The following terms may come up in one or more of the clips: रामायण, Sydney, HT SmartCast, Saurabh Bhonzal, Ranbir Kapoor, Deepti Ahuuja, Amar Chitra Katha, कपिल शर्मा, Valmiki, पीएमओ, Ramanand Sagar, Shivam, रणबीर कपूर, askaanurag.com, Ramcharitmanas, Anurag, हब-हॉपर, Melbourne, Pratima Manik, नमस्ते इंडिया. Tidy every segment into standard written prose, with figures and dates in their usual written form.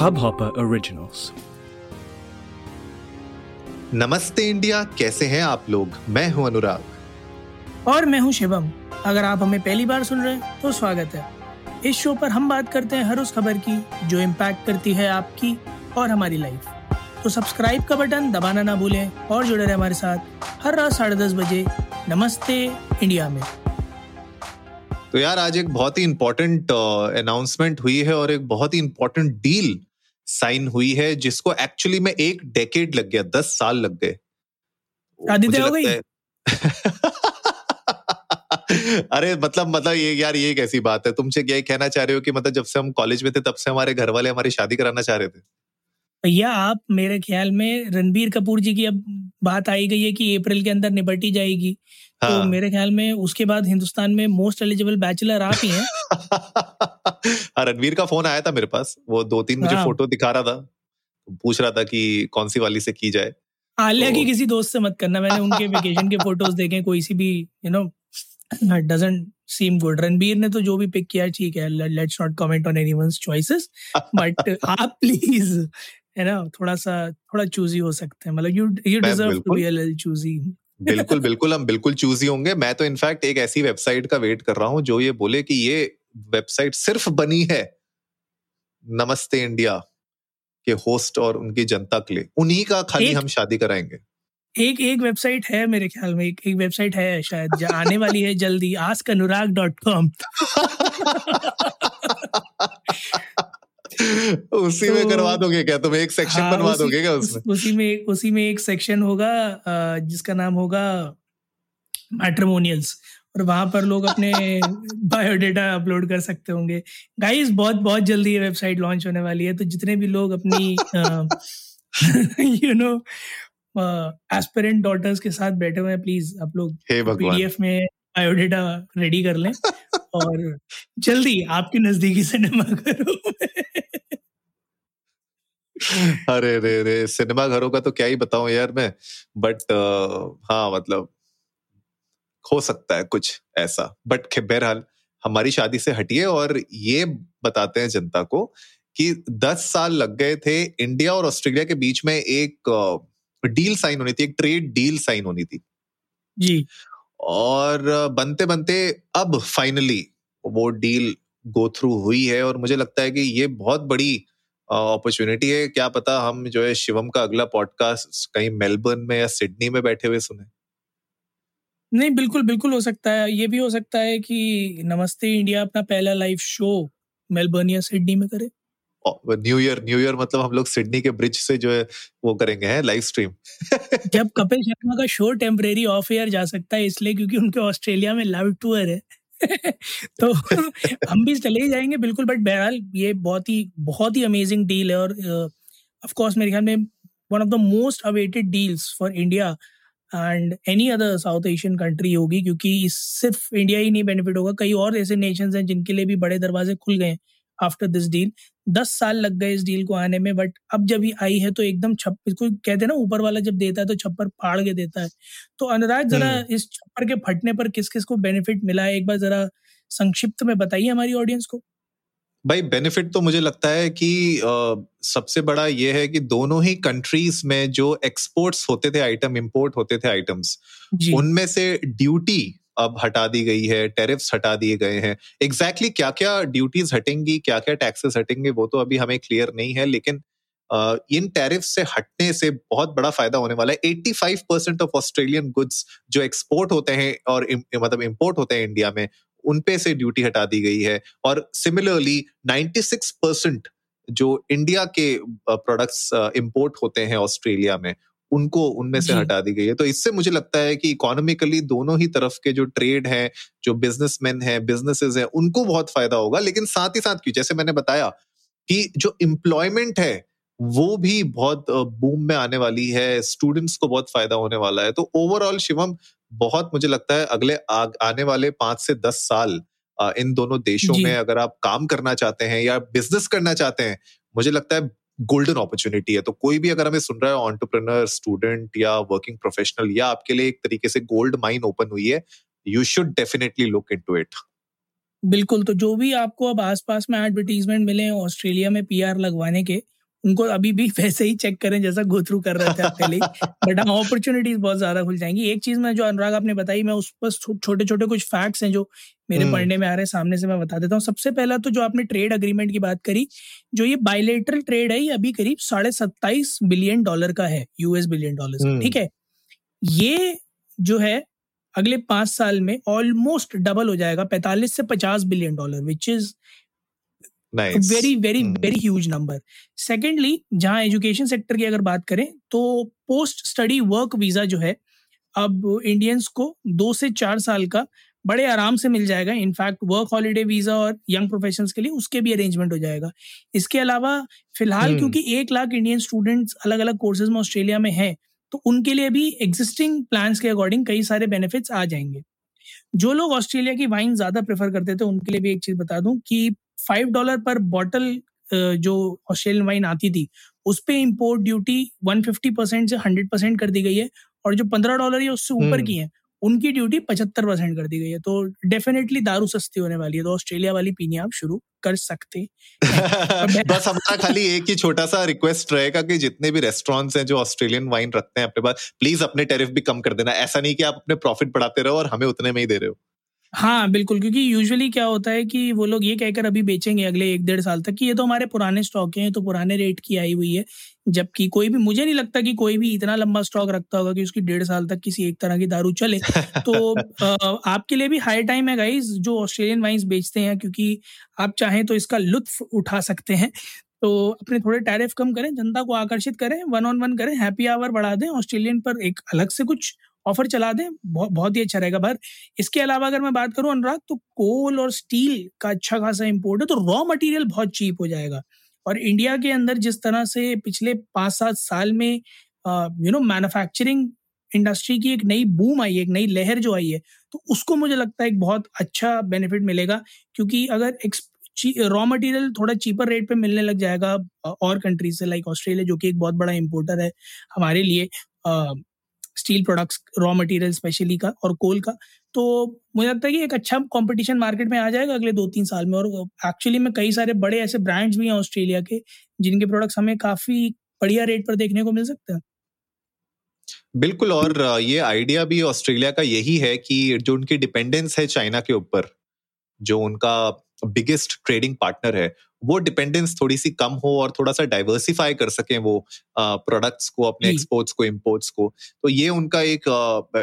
हब-हॉपर originals. नमस्ते इंडिया, कैसे हैं आप लोग? मैं हूं अनुराग। और मैं हूं शिवम। अगर आप हमें पहली बार सुन रहे हैं तो स्वागत है। इस शो पर हम बात करते हैं हर उस खबर की जो इम्पैक्ट करती है आपकी और हमारी लाइफ। तो सब्सक्राइब का बटन दबाना ना भूलें और जुड़े रहें हमारे साथ हर रात 10:30 बजे नमस्ते इंडिया में। तो यार, आज एक बहुत ही इम्पोर्टेंट अनाउंसमेंट हुई है और एक बहुत ही इम्पोर्टेंट डील साइन हुई है जिसको एक्चुअली में 10 डेकेड लग गया, 10 साल लग गए। अरे मतलब ये कैसी बात है? तुमसे क्या कहना चाह रहे हो कि मतलब जब से हम कॉलेज में थे तब से हमारे घर वाले हमारी शादी कराना चाह रहे थे? भैया, आप मेरे ख्याल में रणबीर कपूर जी की अब बात आई गई है कि अप्रैल के अंदर निपटी जाएगी। हाँ। तो मेरे ख्याल में उसके बाद हिंदुस्तान में मोस्ट एलिजिबल बैचलर आप ही हैं। रणवीर का फोन आया था मेरे पास, वो 2-3 मुझे फोटो दिखा रहा था, पूछ रहा था कि कौन सी वाली से की जाए। आलिया की किसी दोस्त से मत करना, मैंने उनके वेकेशन के फोटोज देखे, कोई सी भी डजंट सीम गुड। रणबीर ने तो जो भी पिक किया ठीक है, let's not comment on anyone's choices, but आप प्लीज थोड़ा चूजी हो सकते हैं। मतलब you deserve to be a little choosy. बिल्कुल हम बिल्कुल चूजी होंगे। मैं तो इनफैक्ट एक ऐसी वेबसाइट का वेट कर रहा हूँ जो ये बोले कि ये वेबसाइट सिर्फ बनी है नमस्ते इंडिया के होस्ट और उनकी जनता के लिए, उन्हीं का खाली हम शादी कराएंगे। एक वेबसाइट है मेरे ख्याल में, एक वेबसाइट है शायद आने वाली है जल्दी, askaanurag.com। उसी में करवा दोगे क्या तुम? एक सेक्शन बनवा दोगे क्या उसमें? उसी में एक सेक्शन होगा जिसका नाम होगा मैट्रिमोनियल्स, और वहां पर लोग अपने बायोडेटा अपलोड कर सकते होंगे। गाइस, बहुत जल्दी ये वेबसाइट लॉन्च होने वाली है, तो जितने भी लोग अपनी एस्पिरेंट डॉटर्स के साथ बैठे हुए हैं, प्लीज आप लोग पीडीएफ में बायोडेटा रेडी कर लें और जल्दी आपके नजदीकी सिनेमा घरों में। अरे रे सिनेमा घरों का तो क्या ही बताऊं यार मैं, बट हाँ मतलब हो सकता है कुछ ऐसा। बट बहरहाल हमारी शादी से हटिए और ये बताते हैं जनता को कि 10 साल लग गए थे। इंडिया और ऑस्ट्रेलिया के बीच में एक डील साइन होनी थी, एक ट्रेड डील साइन होनी थी जी, और बनते बनते अब फाइनली वो डील गो थ्रू हुई है। और मुझे लगता है कि ये बहुत बड़ी अपॉर्चुनिटी है। क्या पता हम जो है शिवम का अगला पॉडकास्ट कहीं मेलबर्न में या सिडनी में बैठे हुए सुने। नहीं, बिल्कुल हो सकता है। ये भी हो सकता है कि नमस्ते इंडिया अपना पहला लाइव शो मेलबर्न या सिडनी में करे। न्यू ईयर मतलब हम लोग सिडनी के ब्रिज से जो है वो करेंगे लाइव स्ट्रीम। जब कपिल शर्मा का शो टेम्परेरी ऑफ एयर जा सकता है इसलिए क्योंकि उनके ऑस्ट्रेलिया में लाइव टूर है। तो हम भी चले ही जाएंगे बिल्कुल। बट बहरहाल ये बहुत ही अमेजिंग डील है और ऑफ कोर्स मेरे ख्याल में one of the most awaited deals for India and any other South Asian country होगी, क्योंकि सिर्फ इंडिया ही नहीं बेनिफिट होगा, कई और ऐसे नेशंस हैं जिनके लिए भी बड़े दरवाजे खुल गए आफ्टर दिस डील। 10 साल लग गए इस डील को आने में, बट अब जब ये आई है तो एकदम छप्पर, कोई कहते हैं ना ऊपर वाला जब देता है तो छप्पर फाड़ के देता है। तो अनुराग, जरा इस छप्पर के फटने पर किस किस को बेनिफिट मिला है, एक बार जरा संक्षिप्त में बताइए हमारी ऑडियंस को। भाई, बेनिफिट तो मुझे लगता है कि सबसे बड़ा ये है कि दोनों ही कंट्रीज में जो एक्सपोर्ट्स होते थे आइटम, इम्पोर्ट होते थे आइटम्स, उनमें से ड्यूटी अब हटा दी गई है, टैरिफ्स हटा दिए गए हैं। एग्जैक्टली क्या क्या ड्यूटीज हटेंगी, क्या क्या टैक्सेस हटेंगे, वो तो अभी हमें क्लियर नहीं है, लेकिन इन टैरिफ से हटने से बहुत बड़ा फायदा होने वाला है। 85% ऑफ ऑस्ट्रेलियन गुड्स जो एक्सपोर्ट होते हैं और मतलब इम्पोर्ट होते हैं इंडिया में, उनपे से ड्यूटी हटा दी गई है। और सिमिलरली 96% जो इंडिया के प्रोडक्ट्स इम्पोर्ट होते हैं ऑस्ट्रेलिया में, उनको उनमें से हटा दी गई है। तो इससे मुझे लगता है कि इकोनॉमिकली दोनों ही तरफ के जो ट्रेड हैं, जो बिजनेसमैन हैं, बिजनेसेस हैं, उनको बहुत फायदा होगा। लेकिन साथ ही साथ क्यों, जैसे मैंने बताया कि जो एम्प्लॉयमेंट है वो भी बहुत बूम में आने वाली है, स्टूडेंट्स को बहुत फायदा होने वाला है। तो ओवरऑल शिवम, बहुत मुझे लगता है अगले आने वाले 5 से 10 साल इन दोनों देशों में अगर आप काम करना चाहते हैं या बिजनेस करना चाहते हैं, मुझे लगता है गोल्डन अपॉर्चुनिटी है। तो कोई भी अगर हमें सुन रहा है एंटरप्रेन्योर, स्टूडेंट या वर्किंग प्रोफेशनल, या आपके लिए एक तरीके से गोल्ड माइन ओपन हुई है, you should definitely look into it. बिल्कुल। तो जो भी आपको अब आसपास में एडवर्टीजमेंट मिले हैं ऑस्ट्रेलिया में पीआर लगवाने के, उनको अभी भी वैसे ही चेक करें जैसा गो थ्रू कर रहे थे आप पहले। बट अपॉर्चुनिटीज बहुत ज्यादा खुल जाएंगी। एक चीज में जो अनुराग आपने बताई, मैं उस पर छोटे छोटे कुछ फैक्ट्स हैं जो मेरे पढ़ने में आ रहे हैं, सामने से मैं बता देता हूँ। सबसे पहला तो जो आपने ट्रेड एग्रीमेंट की बात करी, जो ये बायलैटरल ट्रेड है ये अभी करीब $27.5 बिलियन का है, यूएस बिलियन डॉलर्स का, ठीक है। ये जो है अगले 5 साल में ऑलमोस्ट डबल हो जाएगा, 45 से 50 billion dollar, which is very very very huge number. Secondly, जहाँ एजुकेशन सेक्टर की अगर बात करें तो पोस्ट स्टडी वर्क वीजा जो है अब इंडियंस को 2 से 4 साल का बड़े आराम से मिल जाएगा। इनफैक्ट वर्क हॉलीडे वीजा और यंग प्रोफेशनल्स के लिए उसके भी अरेंजमेंट हो जाएगा। इसके अलावा फिलहाल क्योंकि 1 लाख इंडियन स्टूडेंट्स अलग अलग कोर्सेज में ऑस्ट्रेलिया में हैं, तो उनके लिए भी एग्जिस्टिंग प्लान्स के अकॉर्डिंग कई सारे बेनिफिट्स आ जाएंगे। जो लोग ऑस्ट्रेलिया की वाइन ज्यादा प्रेफर करते थे उनके लिए भी एक चीज बता दूं कि $5 पर बॉटल जो ऑस्ट्रेलियन वाइन आती थी उस पे इम्पोर्ट ड्यूटी 150% से 100% कर दी गई है, और जो $15 या उससे ऊपर की हैं उनकी ड्यूटी 75% कर दी गई है। तो डेफिनेटली दारू सस्ती होने वाली है, तो ऑस्ट्रेलिया वाली पीनी आप शुरू कर सकते हैं। बस हमारा खाली एक ही छोटा सा रिक्वेस्ट रहेगा कि जितने भी रेस्टोरेंट्स हैं जो ऑस्ट्रेलियन वाइन रखते हैं अपने पास, प्लीज अपने टैरिफ भी कम कर देना। ऐसा नहीं कि आप अपने प्रॉफिट बढ़ाते रहो और हमें उतने में ही दे रहे हो। हाँ बिल्कुल, क्योंकि यूजुअली क्या होता है कि वो लोग ये कहकर अभी बेचेंगे अगले 1-1.5 साल तक कि ये तो हमारे पुराने स्टॉक हैं, तो पुराने रेट की आई हुई है, जबकि कोई भी, मुझे नहीं लगता कि कोई भी इतना लंबा स्टॉक रखता होगा कि उसकी 1.5 साल तक किसी एक तरह की दारू चले। तो आपके लिए भी हाई टाइम है गाइज जो ऑस्ट्रेलियन वाइन्स बेचते हैं, क्योंकि आप चाहें तो इसका लुत्फ उठा सकते हैं। तो अपने थोड़े टैरिफ कम करें, जनता को आकर्षित करें, 1-on-1 करें, हैप्पी आवर बढ़ा दें, ऑस्ट्रेलियन पर एक अलग से कुछ ऑफर चला दें, बहुत ही अच्छा रहेगा। पर इसके अलावा अगर मैं बात करूं अनुराग, तो कोल और स्टील का अच्छा खासा इंपोर्ट है, तो रॉ मटेरियल बहुत चीप हो जाएगा। और इंडिया के अंदर जिस तरह से पिछले 5-7 साल में मैन्युफैक्चरिंग इंडस्ट्री की एक नई बूम आई है, एक नई लहर जो आई है, तो उसको मुझे लगता है एक बहुत अच्छा बेनिफिट मिलेगा, क्योंकि अगर रॉ मटेरियल थोड़ा चीपर रेट पे मिलने लग जाएगा और कंट्रीज से, लाइक ऑस्ट्रेलिया जो कि एक बहुत बड़ा इंपोर्टर है हमारे लिए steel products, raw material specially का और कोल का, तो मुझे लगता है कि एक अच्छा कंपटीशन मार्केट में आ जाएगा अगले 2-3 साल में। और एक्चुअली में कई सारे बड़े ऐसे ब्रांड्स भी हैं ऑस्ट्रेलिया के जिनके प्रोडक्ट्स हमें काफी बढ़िया रेट पर देखने को मिल सकते हैं। बिल्कुल, और ये आइडिया भी ऑस्ट्रेलिया का यही है कि जो उनकी डिपेंडेंस है चाइना के ऊपर, जो उनका बिगेस्ट ट्रेडिंग पार्टनर है, वो डिपेंडेंस थोड़ी सी कम हो और थोड़ा सा डाइवर्सिफाई कर सकें वो प्रोडक्ट्स को, अपने एक्सपोर्ट्स को, इंपोर्ट्स को। तो ये उनका एक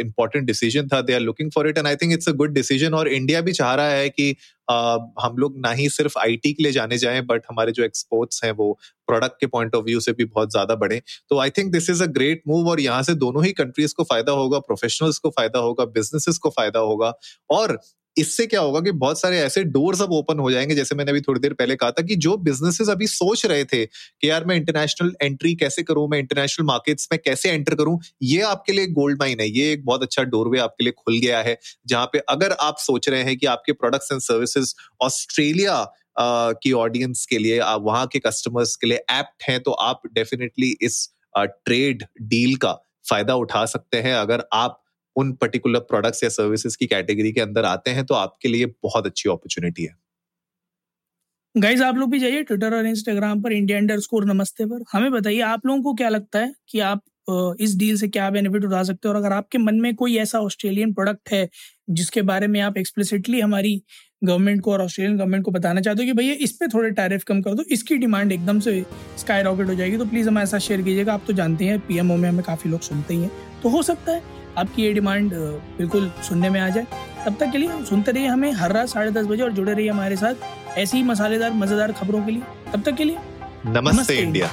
इम्पॉर्टेंट डिसीजन था। They are looking for it and I think it's a good decision. और इंडिया भी चाह रहा है कि हम लोग ना ही सिर्फ आईटी के लिए जाने जाएं, बट हमारे जो एक्सपोर्ट्स हैं वो प्रोडक्ट के पॉइंट ऑफ व्यू से भी बहुत ज्यादा बढ़े। तो I think this is a great move, और यहाँ से दोनों ही कंट्रीज को फायदा होगा, प्रोफेशनल्स को फायदा होगा, बिजनेसेस को फायदा होगा, और इससे क्या होगा कि बहुत सारे ऐसे डोर्स अब ओपन हो जाएंगे, जैसे मैंने अभी थोड़ी देर पहले कहा था कि जो बिजनेसेस अभी सोच रहे थे कि यार मैं इंटरनेशनल एंट्री कैसे करूं, मैं इंटरनेशनल मार्केट्स में कैसे एंटर करूं, ये आपके लिए गोल्ड माइन है, ये एक बहुत अच्छा डोरवे आपके लिए खुल गया है, जहां पे अगर आप सोच रहे हैं कि आपके प्रोडक्ट्स एंड सर्विसेज ऑस्ट्रेलिया की ऑडियंस के लिए, वहां के कस्टमर्स के लिए एप्ट हैं, तो आप डेफिनेटली इस ट्रेड डील का फायदा उठा सकते हैं। अगर आप उन पर्टिकुलर प्रोडक्ट्स या सर्विसेज की कैटेगरी के अंदर आते हैं तो आपके लिए बहुत अच्छी अपॉर्चुनिटी है। गाइस आप लोग भी जाइए ट्विटर और इंस्टाग्राम पर india_namaste पर, हमें बताइए आप लोगों को क्या लगता है कि आप इस डील से क्या बेनिफिट उठा सकते हो। और अगर आपके मन में कोई ऐसा ऑस्ट्रेलियन प्रोडक्ट है जिसके बारे में आप एक्सप्लिसिटली हमारी गवर्नमेंट को और ऑस्ट्रेलियन गवर्नमेंट को बताना चाहते हो कि भैया इस पे थोड़े टैरिफ कम कर दो, इसकी डिमांड एकदम से स्काई रॉकेट हो जाएगी, तो प्लीज़ हमारे साथ शेयर कीजिएगा। आप तो जानते हैं पीएमओ में हमें काफ़ी लोग सुनते ही हैं, तो हो सकता है आपकी ये डिमांड बिल्कुल सुनने में आ जाए। तब तक के लिए सुनते रहिए हमें हर रात 10:30 बजे, और जुड़े रहिए हमारे साथ ऐसी ही मसालेदार मज़ेदार खबरों के लिए। तब तक के लिए नमस्ते इंडिया।